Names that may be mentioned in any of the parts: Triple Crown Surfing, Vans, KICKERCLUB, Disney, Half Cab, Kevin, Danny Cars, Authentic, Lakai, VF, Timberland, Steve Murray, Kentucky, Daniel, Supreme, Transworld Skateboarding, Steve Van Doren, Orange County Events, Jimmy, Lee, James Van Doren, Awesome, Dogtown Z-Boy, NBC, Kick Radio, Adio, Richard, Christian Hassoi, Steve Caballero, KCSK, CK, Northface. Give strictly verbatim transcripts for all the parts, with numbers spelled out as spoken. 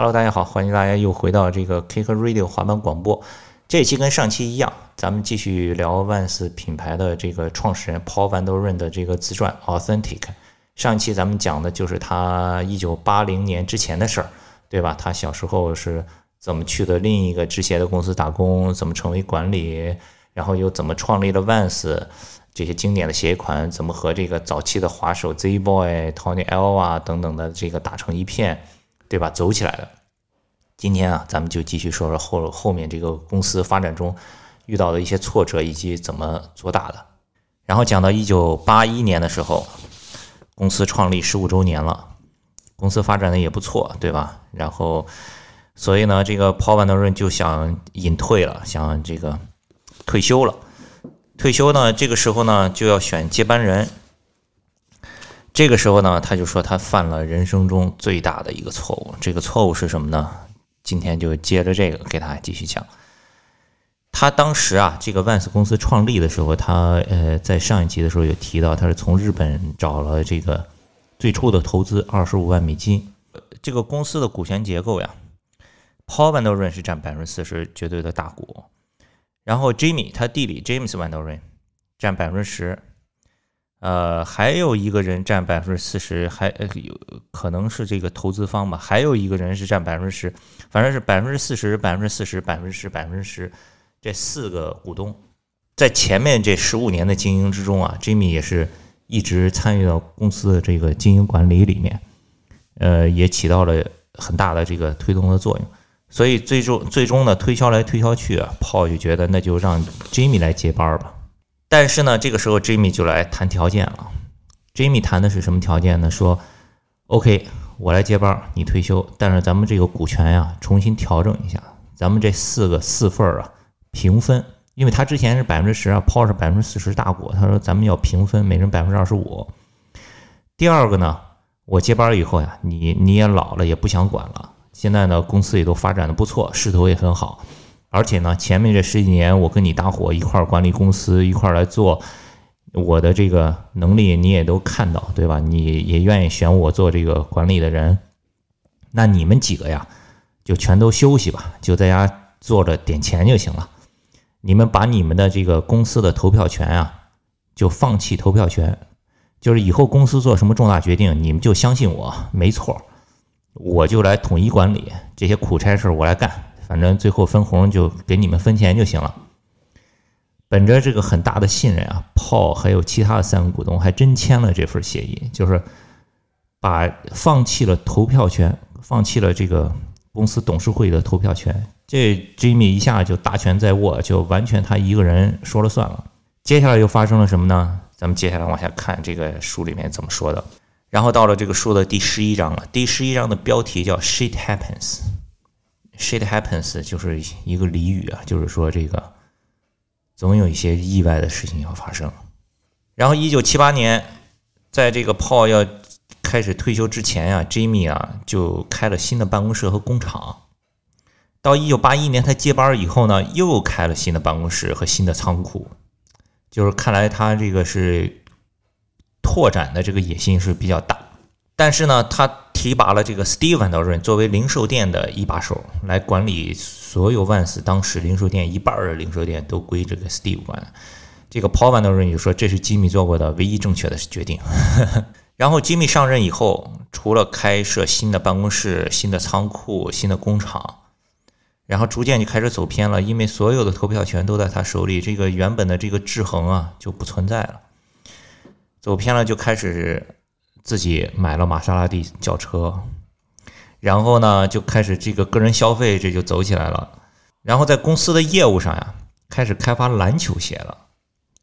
Hello， 大家好，欢迎大家又回到这个 Kick Radio 滑板广播。这一期跟上期一样，咱们继续聊 Vans 品牌的这个创始人 Paul Van Doren 的这个自传 Authentic。上一期咱们讲的就是他一九八零年之前的事儿，对吧？他小时候是怎么去的另一个制鞋的公司打工，怎么成为管理，然后又怎么创立了 Vans 这些经典的鞋款，怎么和这个早期的滑手 Z-Boy、Tony Alva 等等的这个打成一片。对吧？走起来了。今天啊，咱们就继续说说后后面这个公司发展中遇到的一些挫折以及怎么做大的。然后讲到一九八一年的时候，公司创立十五周年了，公司发展的也不错，对吧？然后，所以呢，这个 Paul Van Doren 就想隐退了，想这个退休了。退休呢，这个时候呢就要选接班人。这个时候呢，他就说他犯了人生中最大的一个错误。这个错误是什么呢？今天就接着这个给大家继续讲。他当时啊，这个 Vans 公司创立的时候，他呃在上一集的时候有提到，他是从日本找了这个最初的投资二十五万美金。这个公司的股权结构呀 ，Paul Van Doren 是占 百分之四十 绝对的大股，然后 Jimmy 他弟弟 James Van Doren 占 百分之十。呃，还有一个人占 百分之四十， 还有、呃、可能是这个投资方吧，还有一个人是占 百分之十， 反正是 百分之四十 百分之四十 百分之十 百分之十， 这四个股东。在前面这十五年的经营之中啊， Jimmy 也是一直参与到公司的这个经营管理里面，呃，也起到了很大的这个推动的作用。所以最终最终呢，推销来推销去啊， Paul 就觉得那就让 Jimmy 来接班吧。但是呢，这个时候 Jimmy 就来谈条件了。Jimmy 谈的是什么条件呢？说 OK， 我来接班，你退休，但是咱们这个股权呀、啊、重新调整一下，咱们这四个四份啊平分。因为他之前是 百分之十 啊， Paul 是 百分之四十 大股，他说咱们要平分，每人 百分之二十五。 第二个呢，我接班以后呀、啊、你你也老了，也不想管了，现在呢公司也都发展的不错，势头也很好，而且呢，前面这十几年我跟你搭伙一块管理公司，一块来做，我的这个能力你也都看到，对吧？你也愿意选我做这个管理的人，那你们几个呀，就全都休息吧，就在家坐着点钱就行了。你们把你们的这个公司的投票权啊，就放弃投票权，就是以后公司做什么重大决定，你们就相信我，没错，我就来统一管理，这些苦差事我来干。反正最后分红就给你们分钱就行了。本着这个很大的信任啊 ，Paul 还有其他的三个股东还真签了这份协议，就是把放弃了投票权，放弃了这个公司董事会的投票权。这 Jimmy 一下就大权在握，就完全他一个人说了算了。接下来又发生了什么呢？咱们接下来往下看这个书里面怎么说的。然后到了这个书的第十一章了，第十一章的标题叫 "Shit Happens"。Shit happens 就是一个俚语啊，就是说这个总有一些意外的事情要发生。然后一九七八年，在这个 Paul 要开始退休之前啊 ，Jimmy 啊就开了新的办公室和工厂。到一九八一年他接班以后呢，又开了新的办公室和新的仓库。就是看来他这个是拓展的这个野心是比较大，但是呢，他提拔了这个 Steve Van Doren 作为零售店的一把手，来管理所有 Vans 当时零售店，一半的零售店都归这个 Steve 管。这个 Paul Van Doren 就说这是 Jimmy 做过的唯一正确的决定。然后 Jimmy 上任以后，除了开设新的办公室、新的仓库、新的工厂，然后逐渐就开始走偏了，因为所有的投票权都在他手里，这个原本的这个制衡啊就不存在了。走偏了就开始自己买了玛莎拉蒂轿车，然后呢就开始这个个人消费，这就走起来了。然后在公司的业务上呀，开始开发篮球鞋了，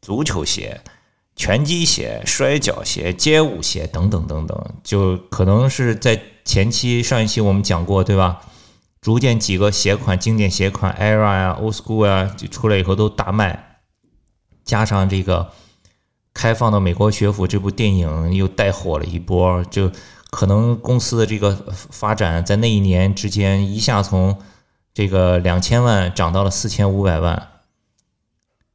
足球鞋、拳击鞋、摔跤鞋、街舞鞋等等等等。就可能是在前期上一期我们讲过，对吧？逐渐几个鞋款、经典鞋款 Era 啊、Old School 啊，就出来以后都大卖，加上这个开放的美国学府这部电影又带火了一波，就可能公司的这个发展在那一年之间一下从这个两千万涨到了四千五百万，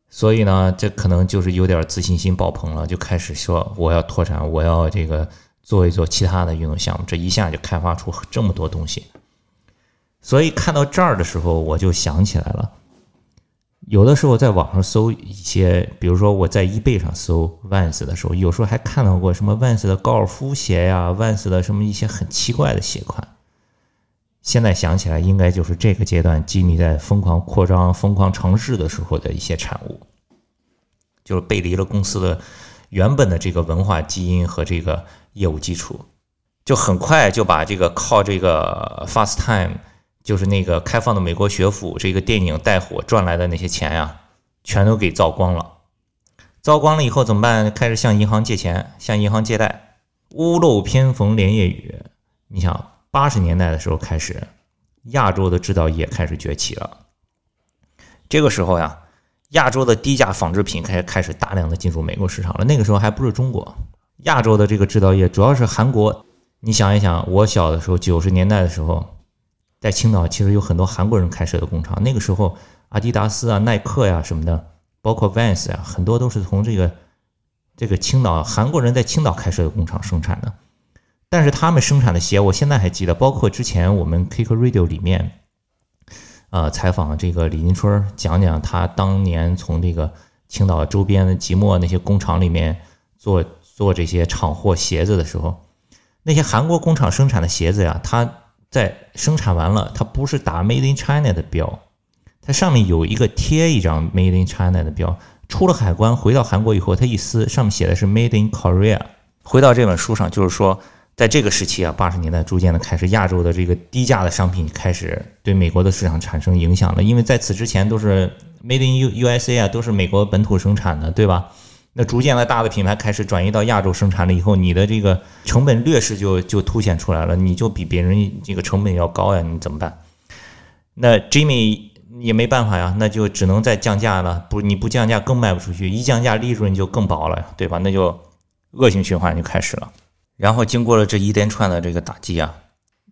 所以呢，这可能就是有点自信心爆棚了，就开始说我要拓展，我要这个做一做其他的运动项目，这一下就开发出这么多东西。所以看到这儿的时候，我就想起来了，有的时候在网上搜一些，比如说我在 eBay 上搜 Vans 的时候，有时候还看到过什么 Vans 的高尔夫鞋呀、啊、Vans 的什么一些很奇怪的鞋款。现在想起来，应该就是这个阶段吉米在疯狂扩张、疯狂尝试的时候的一些产物，就是背离了公司的原本的这个文化基因和这个业务基础，就很快就把这个靠这个 Fast Time， 就是那个开放的美国学府这个电影带火赚来的那些钱呀、啊，全都给糟光了。糟光了以后怎么办？开始向银行借钱，向银行借贷，屋漏偏逢连夜雨。你想。八十年代的时候开始，亚洲的制造业开始崛起了。这个时候呀，亚洲的低价纺织品开始开始大量的进入美国市场了。那个时候还不是中国，亚洲的这个制造业主要是韩国。你想一想，我小的时候，九十年代的时候，在青岛其实有很多韩国人开设的工厂。那个时候，阿迪达斯啊、耐克呀、啊、什么的，包括 Vans 呀、啊，很多都是从这个这个青岛韩国人在青岛开设的工厂生产的。但是他们生产的鞋，我现在还记得，包括之前我们 Kick Radio 里面，呃，采访这个李金春，讲讲他当年从这个青岛周边的即墨那些工厂里面做做这些厂货鞋子的时候，那些韩国工厂生产的鞋子呀，它在生产完了，它不是打 Made in China 的标，它上面有一个贴一张 Made in China 的标，出了海关回到韩国以后，它一撕，上面写的是 Made in Korea。回到这本书上，就是说。在这个时期啊，八十年代逐渐的开始，亚洲的这个低价的商品开始对美国的市场产生影响了。因为在此之前都是 Made in U S A 啊，都是美国本土生产的，对吧？那逐渐的大的品牌开始转移到亚洲生产了以后，你的这个成本劣势就就凸显出来了，你就比别人这个成本要高呀，你怎么办？那 Jimmy 也没办法呀，那就只能再降价了。不，你不降价更卖不出去，一降价利润就更薄了呀，对吧？那就恶性循环就开始了。然后经过了这一连串的这个打击啊，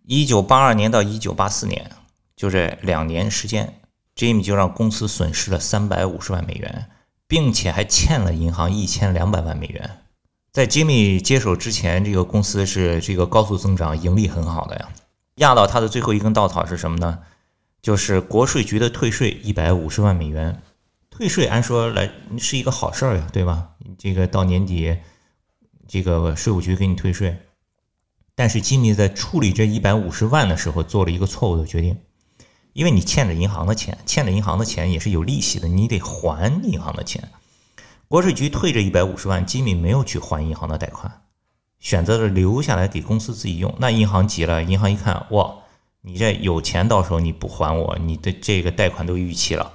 一九八二年到一九八四年，就这两年时间， Jimmy 就让公司损失了三百五十万美元，并且还欠了银行一千两百万美元。在 Jimmy 接手之前，这个公司是这个高速增长，盈利很好的呀。压倒他的最后一根稻草是什么呢？就是国税局的退税一百五十万美元。退税按说来是一个好事儿呀，对吧？这个到年底这个税务局给你退税，但是吉米在处理这一百五十万的时候做了一个错误的决定，因为你欠着银行的钱，欠着银行的钱也是有利息的，你得还银行的钱。国税局退这一百五十万，吉米没有去还银行的贷款，选择了留下来给公司自己用。那银行急了，银行一看，哇，你这有钱，到时候你不还我，你的这个贷款都逾期了，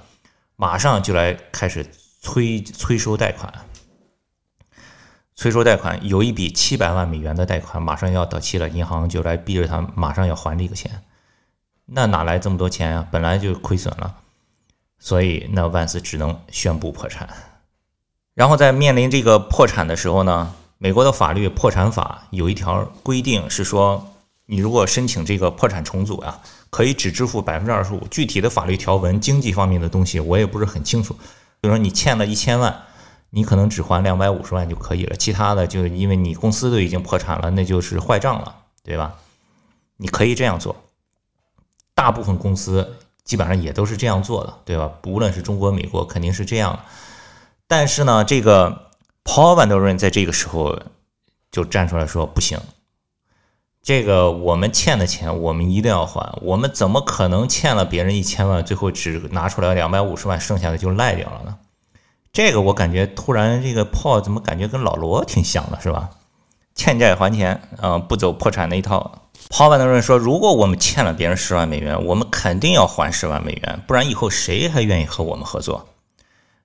马上就来开始催催收贷款。催收贷款有一笔七百万美元的贷款马上要到期了，银行就来逼着他马上要还这个钱，那哪来这么多钱啊？本来就亏损了，所以那万斯只能宣布破产。然后在面临这个破产的时候呢，美国的法律破产法有一条规定是说，你如果申请这个破产重组啊，可以只支付百分之二十五。具体的法律条文、经济方面的东西我也不是很清楚。比如说你欠了一千万。你可能只还两百五十万就可以了，其他的就因为你公司都已经破产了，那就是坏账了，对吧？你可以这样做，大部分公司基本上也都是这样做的，对吧？无论是中国、美国，肯定是这样的。但是呢，这个 Paul Van Doren 在这个时候就站出来说：“不行，这个我们欠的钱，我们一定要还。我们怎么可能欠了别人一千万，最后只拿出来两百五十万，剩下的就赖掉了呢？”这个我感觉突然这个 Paul 怎么感觉跟老罗挺像的，是吧？欠债还钱啊、呃，不走破产那一套。Paul Van Doren 说，如果我们欠了别人十万美元，我们肯定要还十万美元，不然以后谁还愿意和我们合作？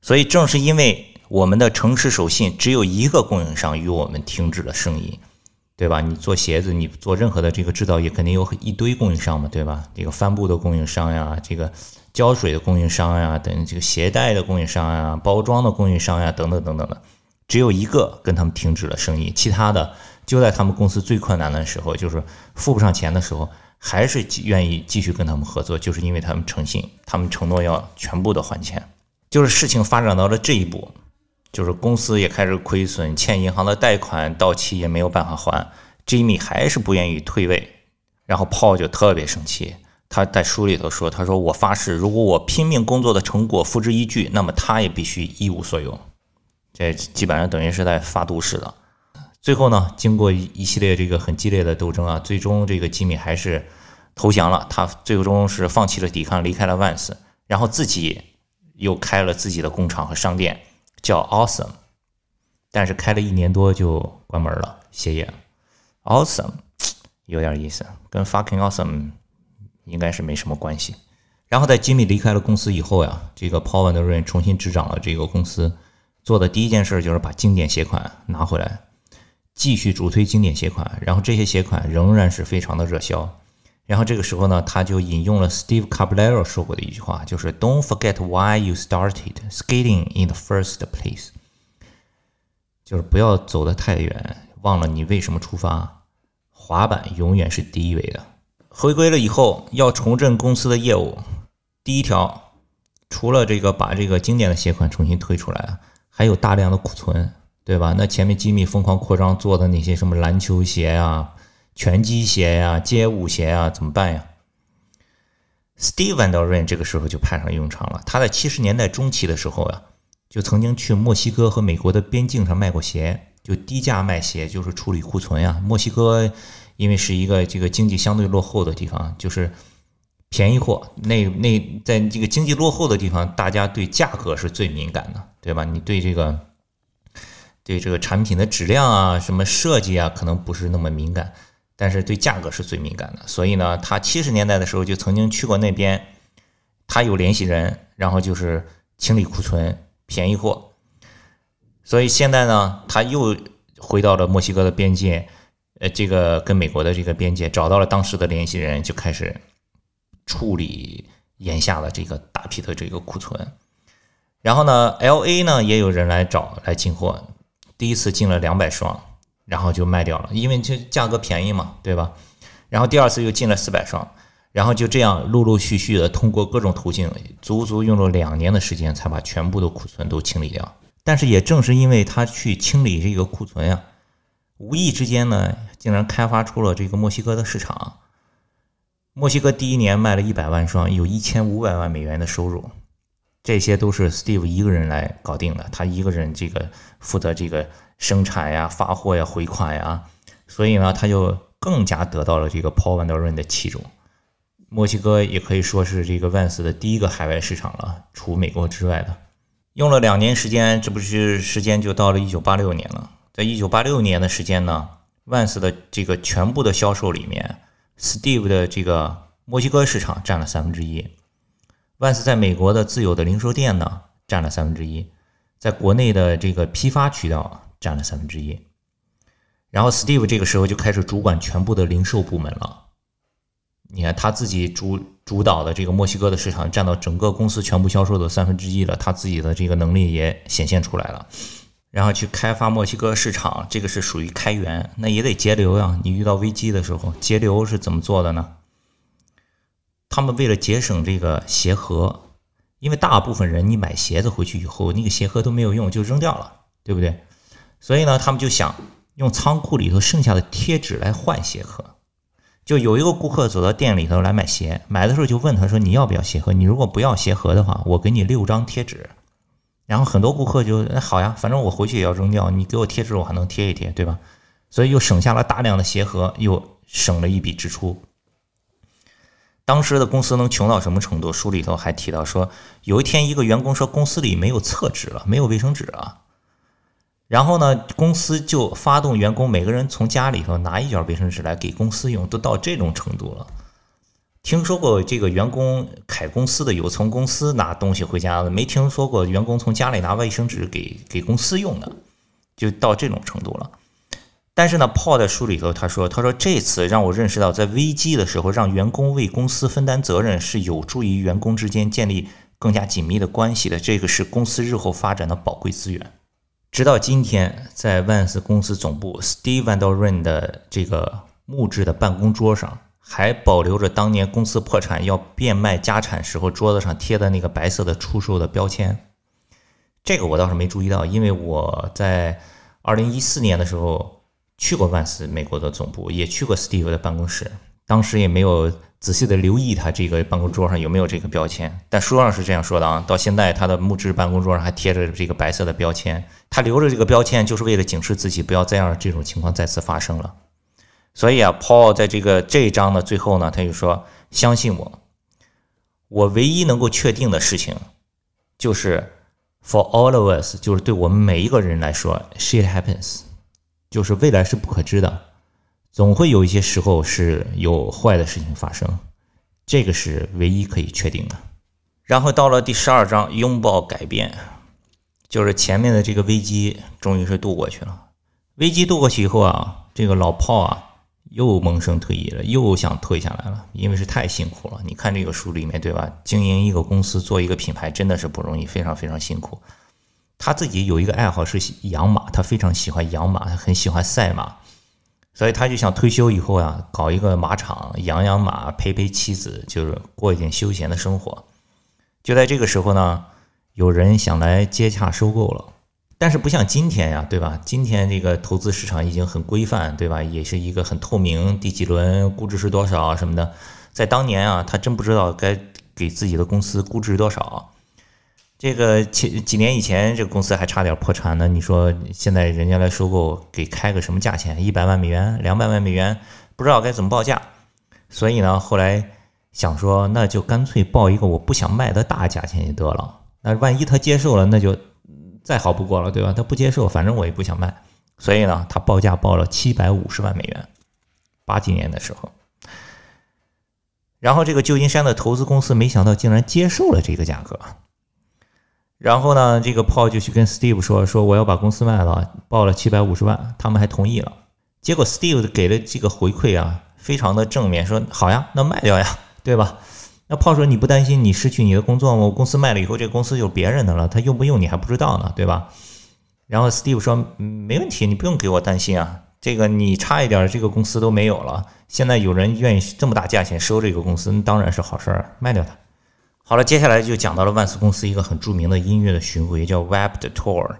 所以正是因为我们的诚实守信，只有一个供应商与我们停止了生意，对吧？你做鞋子，你做任何的这个制造业，肯定有一堆供应商嘛，对吧？这个帆布的供应商呀，这个。胶水的供应商呀，等这个鞋带的供应商呀，包装的供应商呀，等等等等的，只有一个跟他们停止了生意，其他的就在他们公司最困难的时候，就是付不上钱的时候，还是愿意继续跟他们合作，就是因为他们诚信，他们承诺要全部的还钱。就是事情发展到了这一步，就是公司也开始亏损，欠银行的贷款到期也没有办法还，Jimmy 还是不愿意退位，然后 Paul 就特别生气。他在书里头说，他说我发誓，如果我拼命工作的成果付之一炬，那么他也必须一无所有。这基本上等于是在发毒誓了。最后呢，经过一系列这个很激烈的斗争啊，最终这个吉米还是投降了，他最终是放弃了抵抗，离开了 Vans， 然后自己又开了自己的工厂和商店，叫 Awesome， 但是开了一年多就关门了，歇业。Awesome 有点意思，跟 fucking awesome 应该是没什么关系。然后在吉米离开了公司以后呀、啊，这个 Paul Van Doren 重新执掌了这个公司，做的第一件事就是把经典鞋款拿回来，继续主推经典鞋款，然后这些鞋款仍然是非常的热销。然后这个时候呢，他就引用了 Steve Caballero 说过的一句话，就是 Don't forget why you started skating in the first place， 就是不要走得太远，忘了你为什么出发，滑板永远是第一位的。回归了以后，要重振公司的业务，第一条除了这个把这个经典的鞋款重新推出来，还有大量的库存，对吧？那前面吉米疯狂扩张做的那些什么篮球鞋啊、拳击鞋呀、啊、街舞鞋啊，怎么办呀 ？Steve Van Doren 这个时候就派上用场了。他在七十年代中期的时候啊，就曾经去墨西哥和美国的边境上卖过鞋，就低价卖鞋，就是处理库存呀、啊。墨西哥因为是一个这个经济相对落后的地方，就是便宜货。那那在这个经济落后的地方，大家对价格是最敏感的，对吧？你对这个对这个产品的质量啊、什么设计啊，可能不是那么敏感。但是对价格是最敏感的，所以呢，他七十年代的时候就曾经去过那边，他有联系人，然后就是清理库存，便宜货。所以现在呢，他又回到了墨西哥的边界，呃，这个跟美国的这个边界，找到了当时的联系人，就开始处理眼下的这个大批的这个库存。然后呢 ，L A 呢也有人来找来进货，第一次进了两百双。然后就卖掉了，因为这价格便宜嘛，对吧？然后第二次又进了四百双，然后就这样陆陆续续的通过各种途径，足足用了两年的时间才把全部的库存都清理掉。但是也正是因为他去清理这个库存呀、啊，无意之间呢，竟然开发出了这个墨西哥的市场。墨西哥第一年卖了一百万双，有一千五百万美元的收入，这些都是 Steve 一个人来搞定的，他一个人这个负责这个。生产呀、发货呀、回款呀，所以呢，他就更加得到了这个 Paul Van Doren 的器重。墨西哥也可以说是这个 Vans 的第一个海外市场了，除美国之外的。用了两年时间，这不是时间就到了一九八六年了。在一九八六年的时间呢 ，Vans 的这个全部的销售里面 ，Steve 的这个墨西哥市场占了三分之一 ，Vans 在美国的自有的零售店呢占了三分之一，在国内的这个批发渠道。占了三分之一，然后 Steve 这个时候就开始主管全部的零售部门了。你看他自己 主, 主导的这个墨西哥的市场占到整个公司全部销售的三分之一了，他自己的这个能力也显现出来了。然后去开发墨西哥市场，这个是属于开源，那也得节流呀。你遇到危机的时候，节流是怎么做的呢？他们为了节省这个鞋盒，因为大部分人你买鞋子回去以后，那个鞋盒都没有用，就扔掉了，对不对？所以呢，他们就想用仓库里头剩下的贴纸来换鞋盒。就有一个顾客走到店里头来买鞋，买的时候就问他说：“你要不要鞋盒？你如果不要鞋盒的话，我给你六张贴纸。”然后很多顾客就、哎、好呀，反正我回去也要扔掉，你给我贴纸我还能贴一贴，对吧？所以又省下了大量的鞋盒，又省了一笔支出。当时的公司能穷到什么程度？书里头还提到说，有一天一个员工说公司里没有厕纸了，没有卫生纸了。然后呢，公司就发动员工每个人从家里头拿一卷卫生纸来给公司用，都到这种程度了。听说过这个员工开公司的有从公司拿东西回家的，没听说过员工从家里拿卫生纸给给公司用的，就到这种程度了。但是呢 ，Paul 在书里头他说，他说这次让我认识到，在危机的时候让员工为公司分担责任，是有助于员工之间建立更加紧密的关系的，这个是公司日后发展的宝贵资源。直到今天，在 Vans 公司总部 Steve Van Doren 的这个木质的办公桌上，还保留着当年公司破产要变卖家产时候桌子上贴的那个白色的出售的标签。这个我倒是没注意到，因为我在二零一四年的时候去过 Vans 美国的总部，也去过 Steve 的办公室。当时也没有仔细的留意他这个办公桌上有没有这个标签，但书上是这样说的啊。到现在他的木质办公桌上还贴着这个白色的标签，他留着这个标签就是为了警示自己不要再让这种情况再次发生了。所以啊 Paul 在这个这一章的最后呢，他就说相信我，我唯一能够确定的事情就是 for all of us， 就是对我们每一个人来说 shit happens， 就是未来是不可知的，总会有一些时候是有坏的事情发生，这个是唯一可以确定的。然后到了第十二章，拥抱改变，就是前面的这个危机终于是度过去了。危机度过去以后啊，这个老炮啊又萌生退役了，又想退下来了，因为是太辛苦了。你看这个书里面对吧，经营一个公司做一个品牌真的是不容易，非常非常辛苦。他自己有一个爱好是养马，他非常喜欢养马，他很喜欢赛马，所以他就想退休以后啊，搞一个马场，养养马，陪陪妻子，就是过一点休闲的生活。就在这个时候呢，有人想来接洽收购了，但是不像今天呀，对吧？今天这个投资市场已经很规范，对吧？也是一个很透明，第几轮估值是多少什么的。在当年啊，他真不知道该给自己的公司估值多少。这个几年以前这个公司还差点破产呢，你说现在人家来收购给开个什么价钱，一百万美元两百万美元，不知道该怎么报价。所以呢后来想说那就干脆报一个我不想卖的大价钱就得了，那万一他接受了那就再好不过了，对吧？他不接受反正我也不想卖，所以呢他报价报了七百五十万美元，八几年的时候。然后这个旧金山的投资公司没想到竟然接受了这个价格。然后呢，这个 Paul 就去跟 Steve 说，说我要把公司卖了，报了七百五十万，他们还同意了。结果 Steve 给了这个回馈啊，非常的正面，说好呀，那卖掉呀，对吧？那 Paul 说你不担心你失去你的工作吗？我公司卖了以后，这个公司就是别人的了，他用不用你还不知道呢，对吧？然后 Steve 说没问题，你不用给我担心啊，这个你差一点这个公司都没有了，现在有人愿意这么大价钱收这个公司，当然是好事儿，卖掉它。好了，接下来就讲到了万斯公司一个很著名的音乐的巡回叫 Web the Tour，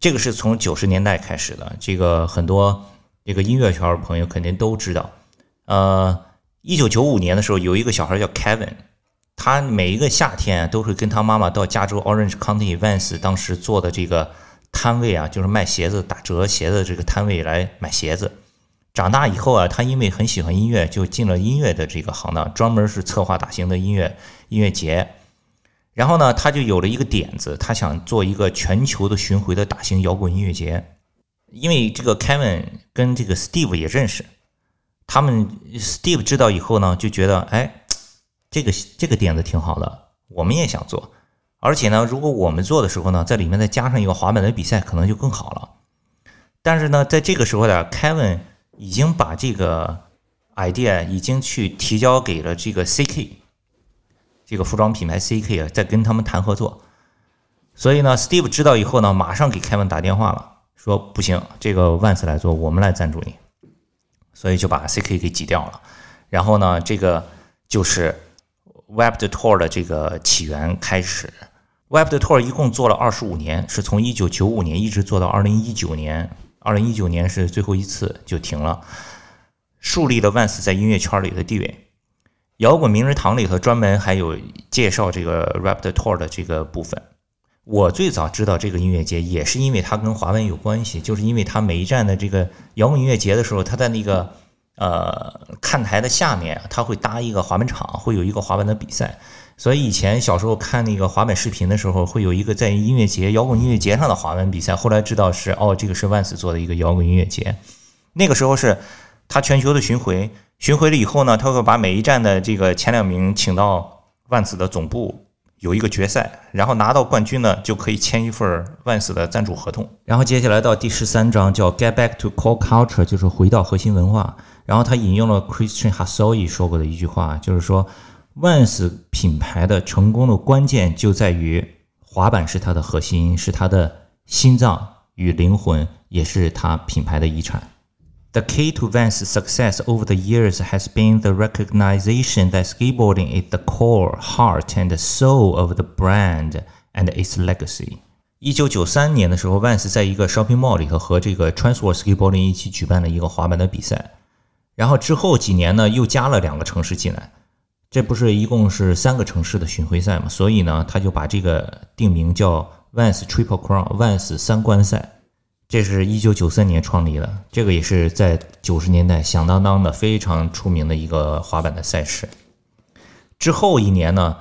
这个是从九十年代开始的，这个很多这个音乐圈的朋友肯定都知道。呃，一九九五年的时候，有一个小孩叫 Kevin， 他每一个夏天都会跟他妈妈到加州 Orange County Events 当时做的这个摊位啊，就是卖鞋子打折鞋子这个摊位来买鞋子。长大以后啊，他因为很喜欢音乐，就进了音乐的这个行当，专门是策划大型的音乐音乐节。然后呢，他就有了一个点子，他想做一个全球的巡回的大型摇滚音乐节。因为这个 Kevin 跟这个 Steve 也认识，他们 Steve 知道以后呢，就觉得哎，这个这个点子挺好的，我们也想做。而且呢，如果我们做的时候呢，在里面再加上一个滑板的比赛，可能就更好了。但是呢，在这个时候呢 Kevin已经把这个 idea 已经去提交给了这个 C K， 这个服装品牌 C K 啊，在跟他们谈合作。所以呢 ，Steve 知道以后呢，马上给 Kevin 打电话了，说不行，这个 Vans 来做，我们来赞助你。所以就把 C K 给挤掉了。然后呢，这个就是 Web the Tour 的这个起源开始。Web the Tour 一共做了二十五年，是从一九九五年一直做到二零一九年。二零一九年是最后一次就停了，树立了万斯在音乐圈里的地位。摇滚名人堂里头专门还有介绍这个 Rap the Tour 的这个部分。我最早知道这个音乐节也是因为它跟华文有关系，就是因为它每一站的这个摇滚音乐节的时候，它在那个呃看台的下面，它会搭一个滑板场，会有一个滑板的比赛。所以以前小时候看那个滑板视频的时候，会有一个在音乐节摇滚音乐节上的滑板比赛，后来知道是哦，这个是万斯做的一个摇滚音乐节。那个时候是他全球的巡回，巡回了以后呢，他会把每一站的这个前两名请到万斯的总部有一个决赛，然后拿到冠军呢就可以签一份万斯的赞助合同。然后接下来到第十三章叫 Get Back to Core Culture， 就是回到核心文化。然后他引用了 Christian Hassoi 说过的一句话，就是说Vans 品牌的成功的关键就在于滑板是它的核心，是它的心脏与灵魂，也是它品牌的遗产。 The key to Vans' success over the years has been the recognition that skateboarding is the core, heart and soul of the brand and its legacy. 一九九三年的时候， Vans 在一个 shopping mall 里头和这个 Transworld Skateboarding 一起举办了一个滑板的比赛。然后之后几年呢又加了两个城市进来，这不是一共是三个城市的巡回赛嘛？所以呢他就把这个定名叫 Vans Triple Crown Vans 三冠赛，这是一九九三年创立的，这个也是在九十年代响当当的非常出名的一个滑板的赛事。之后一年呢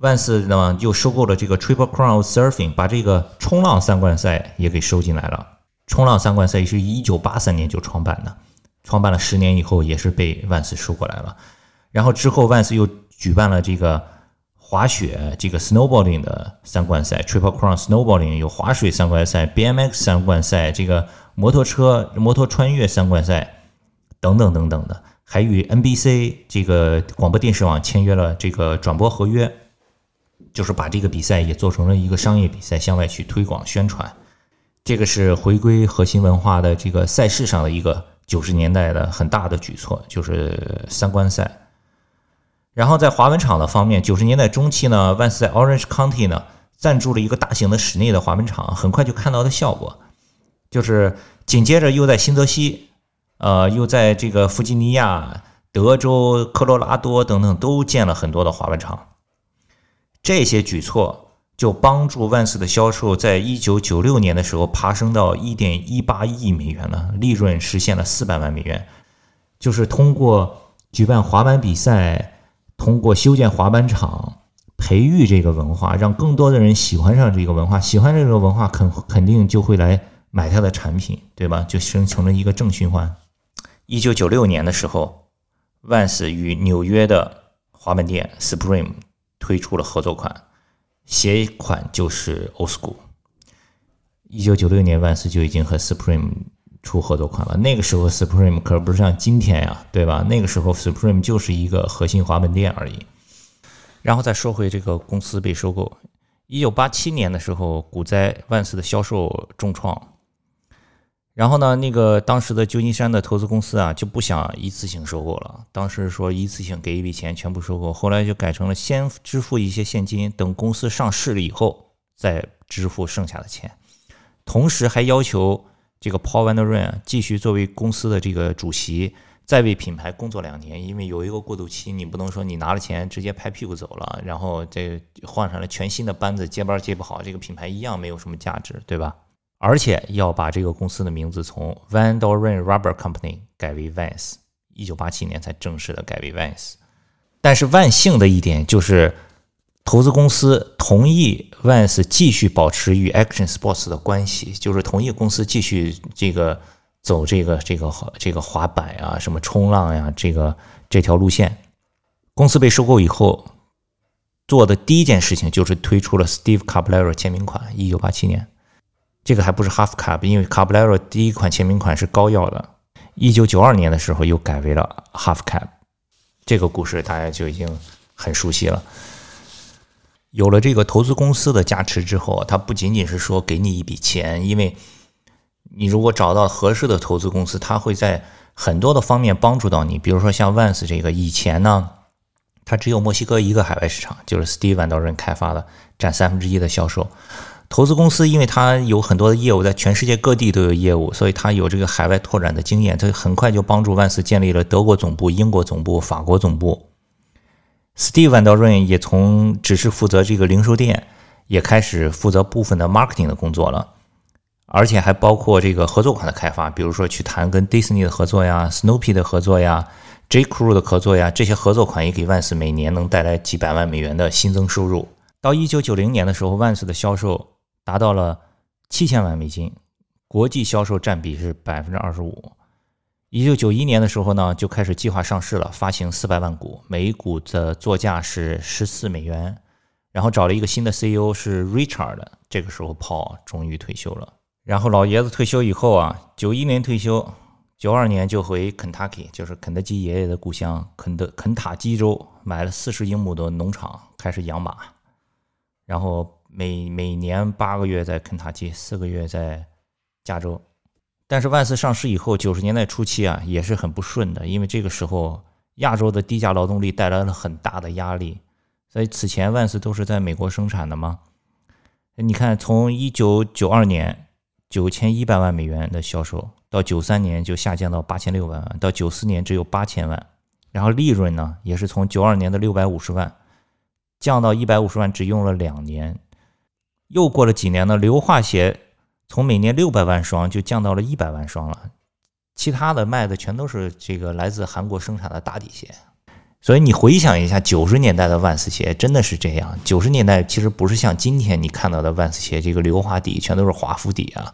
Vans 呢又收购了这个 Triple Crown Surfing， 把这个冲浪三冠赛也给收进来了。冲浪三冠赛是一九八三年就创办的，创办了十年以后也是被 Vans 收过来了。然后之后 Vans 又举办了这个滑雪这个 snowboarding 的三冠赛 Triple Crown Snowboarding， 有滑水三冠赛 B M X 三冠赛，这个摩托车摩托穿越三冠赛等等等等的，还与 N B C 这个广播电视网签约了这个转播合约，就是把这个比赛也做成了一个商业比赛向外去推广宣传。这个是回归核心文化的这个赛事上的一个九十年代的很大的举措，就是三冠赛。然后在滑板场的方面，九十年代中期呢 Vans 在 Orange County 呢赞助了一个大型的室内的滑板场，很快就看到的效果，就是紧接着又在新泽西呃，又在这个弗吉尼亚、德州、科罗拉多等等都建了很多的滑板场。这些举措就帮助 Vans 的销售在一九九六年的时候爬升到 一点一八亿美元了，利润实现了四百万美元，就是通过举办滑板比赛，通过修建滑板场，培育这个文化，让更多的人喜欢上这个文化，喜欢这个文化肯肯定就会来买它的产品，对吧？就形成了一个正循环。一九九六年的时候 Vans 与纽约的滑板店 Supreme 推出了合作款，鞋款就是 Old School。 一九九六年 Vans 就已经和 Supreme出合作款了，那个时候 Supreme 可不是像今天呀、啊，对吧？那个时候 Supreme 就是一个核心滑板店而已。然后再说回这个公司被收购，一九八七年的时候，股灾 Vans 的销售重创。然后呢，那个当时的旧金山的投资公司啊，就不想一次性收购了，当时说一次性给一笔钱全部收购，后来就改成了先支付一些现金，等公司上市了以后再支付剩下的钱，同时还要求这个 Paul Van Doren 继续作为公司的这个主席，再为品牌工作两年，因为有一个过渡期，你不能说你拿了钱直接拍屁股走了，然后这换上了全新的班子，接班接不好，这个品牌一样没有什么价值，对吧？而且要把这个公司的名字从 Van Doren Rubber Company 改为 Vans， 一九八七年才正式的改为 Vans。 但是万幸的一点就是投资公司同意 Vans 继续保持与 Action Sports 的关系，就是同意公司继续这个走这个这个这个滑板啊、什么冲浪呀、啊、这个这条路线。公司被收购以后做的第一件事情就是推出了 Steve Caballero 签名款，一九八七年。这个还不是 Half Cab， 因为 Caballero 第一款签名款是高腰的。一九九二年的时候又改为了 Half Cab， 这个故事大家就已经很熟悉了。有了这个投资公司的加持之后，它不仅仅是说给你一笔钱，因为你如果找到合适的投资公司，它会在很多的方面帮助到你。比如说像 Vans 这个，以前呢它只有墨西哥一个海外市场，就是 Steve Van Doren 开发的，占三分之一的销售。投资公司因为它有很多的业务，在全世界各地都有业务，所以它有这个海外拓展的经验，它很快就帮助 Vans 建立了德国总部、英国总部、法国总部。Steve Van Doren 也从只是负责这个零售店，也开始负责部分的 marketing 的工作了，而且还包括这个合作款的开发，比如说去谈跟 Disney 的合作呀、Snoopy 的合作呀、J. Crew 的合作呀，这些合作款也给 Vans 每年能带来几百万美元的新增收入。到一九九零年的时候 ，Vans 的销售达到了七千万美金，国际销售占比是 百分之二十五。一九九一年的时候呢，就开始计划上市了，发行四百万股，每一股的作价是十四美元。然后找了一个新的 C E O 是 Richard， 这个时候 Paul 终于退休了。然后老爷子退休以后啊，九一年退休，九二年就回 Kentucky， 就是肯德基爷爷的故乡，肯德肯塔基州买了四十英亩的农场，开始养马。然后每每年八个月在肯塔基，四个月在加州。但是万斯上市以后，九十年代初期啊，也是很不顺的，因为这个时候亚洲的低价劳动力带来了很大的压力，所以此前万斯都是在美国生产的嘛。你看，从一九九二年九千一百万美元的销售，到九三年就下降到八千六百万，到九四年只有八千万。然后利润呢，也是从九二年的六百五十万降到一百五十万，只用了两年。又过了几年呢，硫化鞋从每年六百万双就降到了一百万双了。其他的卖的全都是这个来自韩国生产的打底鞋。所以你回想一下九十年代的Vans鞋真的是这样。九十年代其实不是像今天你看到的Vans鞋这个硫化底全都是华夫底啊。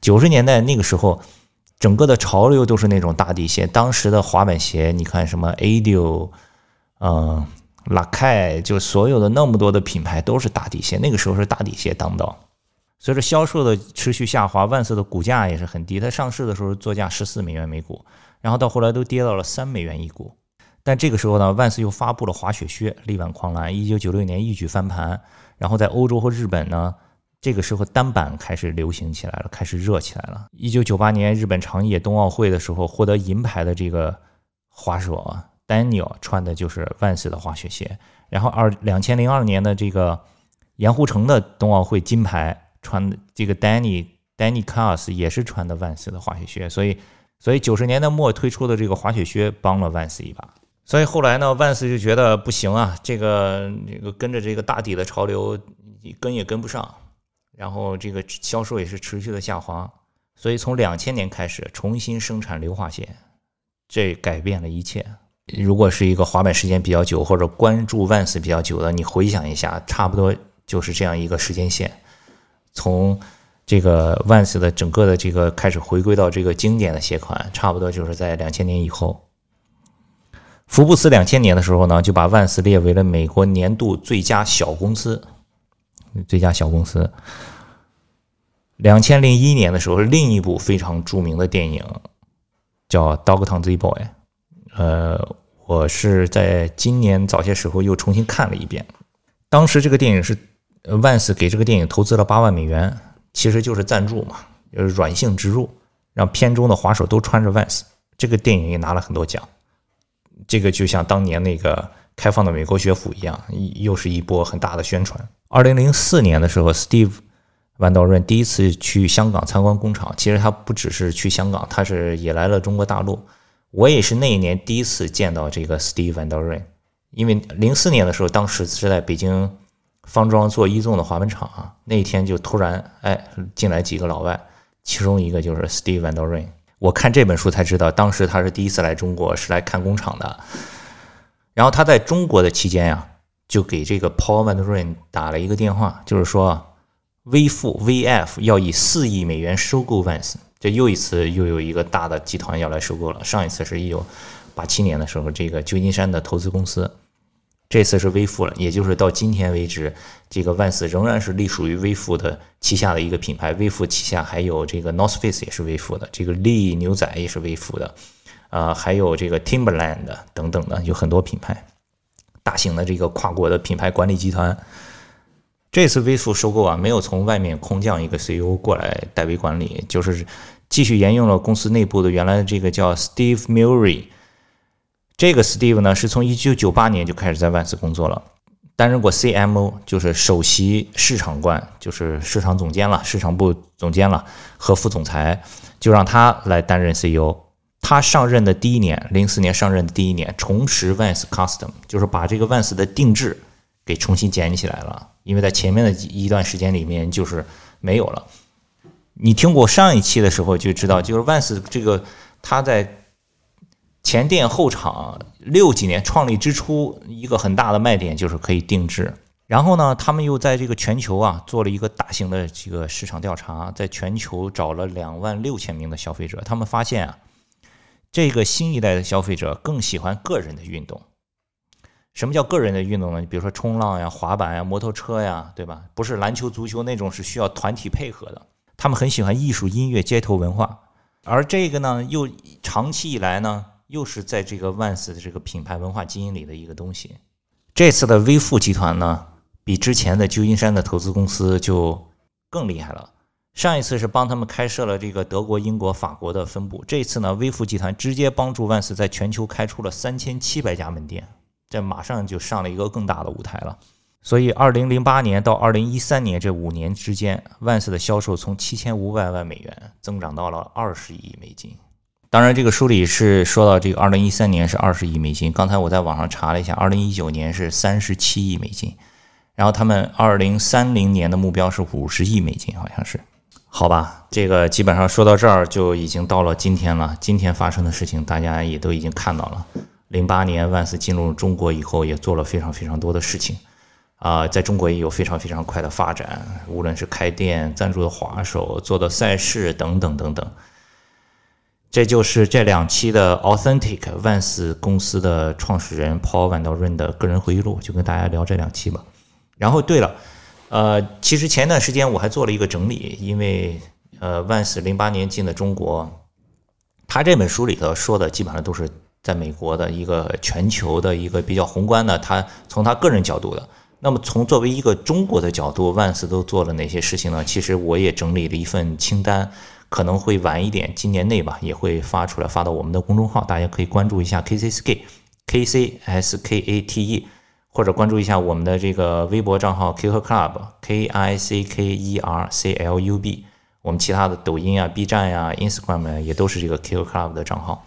九十年代那个时候整个的潮流都是那种大底鞋，当时的滑板鞋你看什么 Adio、呃、Lakai， 就所有的那么多的品牌都是大底鞋，那个时候是大底鞋当道。随着销售的持续下滑，Vans的股价也是很低，它上市的时候作价十四美元每股，然后到后来都跌到了三美元一股。但这个时候呢，Vans又发布了滑雪靴，力挽狂澜，一九九六年一举翻盘。然后在欧洲和日本呢，这个时候单板开始流行起来了，开始热起来了。一九九八年日本长野冬奥会的时候，获得银牌的这个滑手啊 Daniel 穿的就是Vans的滑雪鞋。然后二零零二年的这个盐湖城的冬奥会金牌，穿的这个 Danny Danny Cars 也是穿的 Vans 的滑雪靴，所以所以九十年代末推出的这个滑雪靴帮了 Vans 一把。所以后来呢 Vans 就觉得不行啊，这个这个跟着这个大底的潮流跟也跟不上，然后这个销售也是持续的下滑，所以从两千年开始重新生产硫化鞋，这改变了一切。如果是一个滑板时间比较久或者关注 Vans 比较久的，你回想一下，差不多就是这样一个时间线。从这个 Vans 的整个的这个开始回归到这个经典的鞋款，差不多就是在两千年以后。福布斯两千年的时候呢，就把 Vans 列为了美国年度最佳小公司，最佳小公司。二零零一年的时候，另一部非常著名的电影叫 Dogtown Z-Boy， 呃，我是在今年早些时候又重新看了一遍。当时这个电影是Vans 给这个电影投资了八万美元，其实就是赞助嘛，就是软性植入，让片中的滑手都穿着 Vans。 这个电影也拿了很多奖，这个就像当年那个开放的美国学府一样，又是一波很大的宣传。二零零四年的时候， Steve Van Doren 第一次去香港参观工厂，其实他不只是去香港，他是也来了中国大陆。我也是那一年第一次见到这个 Steve Van Doren， 因为零四年的时候当时是在北京方庄做一纵的滑板场啊，那一天就突然哎进来几个老外，其中一个就是 Steve Van Doren。 我看这本书才知道，当时他是第一次来中国，是来看工厂的。然后他在中国的期间呀、啊，就给这个 Paul Van Doren 打了一个电话，就是说微富 V F 要以四亿美元收购 Vans， 这又一次又有一个大的集团要来收购了。上一次是一九八七年的时候，这个旧金山的投资公司。这次是微富了，也就是到今天为止，这个Vans仍然是隶属于微富的旗下的一个品牌。微富旗下还有这个 Northface 也是微富的，这个 Lee 牛仔也是微富的，呃，还有这个 Timberland 等等的，有很多品牌，大型的这个跨国的品牌管理集团。这次微富收购啊，没有从外面空降一个 C E O 过来代为管理，就是继续沿用了公司内部的原来这个叫 Steve Murray。这个 Steve 呢，是从一九九八年就开始在 Vans 工作了，担任过 C M O， 就是首席市场官，就是市场总监了，市场部总监了和副总裁，就让他来担任 C E O。他上任的第一年，零四年上任的第一年，重拾 Vans Custom， 就是把这个 Vans 的定制给重新捡起来了，因为在前面的一段时间里面就是没有了。你听过上一期的时候就知道，就是 Vans 这个他在前店后厂六几年创立之初，一个很大的卖点就是可以定制。然后呢，他们又在这个全球啊做了一个大型的这个市场调查，在全球找了两万六千名的消费者。他们发现啊，这个新一代的消费者更喜欢个人的运动。什么叫个人的运动呢？比如说冲浪呀、滑板呀、摩托车呀，对吧？不是篮球、足球那种是需要团体配合的。他们很喜欢艺术、音乐、街头文化，而这个呢，又长期以来呢。又是在这个 Vans 的这个品牌文化基因里的一个东西。这次的微富集团呢，比之前的旧金山的投资公司就更厉害了。上一次是帮他们开设了这个德国、英国、法国的分部，这次呢，微富集团直接帮助 Vans 在全球开出了三千七百家门店，这马上就上了一个更大的舞台了。所以二零零八年到二零一三年这五年之间， Vans 的销售从七千五百万美元增长到了二十亿美金。当然这个书里是说到这个二零一三年是二十亿美金，刚才我在网上查了一下，二零一九年是三十七亿美金，然后他们二零三零年的目标是五十亿美金好像是。好吧，这个基本上说到这儿就已经到了今天了，今天发生的事情大家也都已经看到了。零八年 Vans 进入中国以后也做了非常非常多的事情。呃、在中国也有非常非常快的发展，无论是开店、赞助的滑手、做的赛事等等等等。这就是这两期的 Authentic Vans 公司的创始人 Paul Van Doren 的个人回忆录，就跟大家聊这两期吧。然后对了，呃，其实前段时间我还做了一个整理，因为呃 Vans 零八年进了中国，他这本书里头说的基本上都是在美国的一个全球的一个比较宏观的，他从他个人角度的。那么从作为一个中国的角度 Vans 都做了哪些事情呢？其实我也整理了一份清单，可能会晚一点，今年内吧也会发出来，发到我们的公众号，大家可以关注一下 K C S K K C S K A T E， 或者关注一下我们的这个微博账号 Kicker Club K I C K E R C L U B， 我们其他的抖音啊 B 站啊 Instagram 啊也都是这个 Kicker Club 的账号，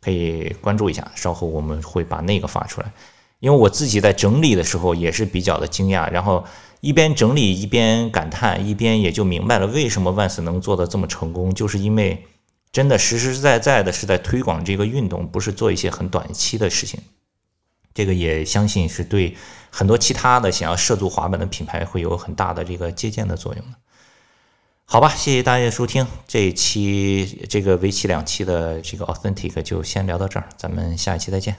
可以关注一下，稍后我们会把那个发出来。因为我自己在整理的时候也是比较的惊讶，然后一边整理一边感叹，一边也就明白了为什么 Vans 能做得这么成功，就是因为真的实实在在的是在推广这个运动，不是做一些很短期的事情。这个也相信是对很多其他的想要涉足滑板的品牌会有很大的这个借鉴的作用的。好吧，谢谢大家收听这一期，这个为期两期的这个 Authentic 就先聊到这儿，咱们下一期再见。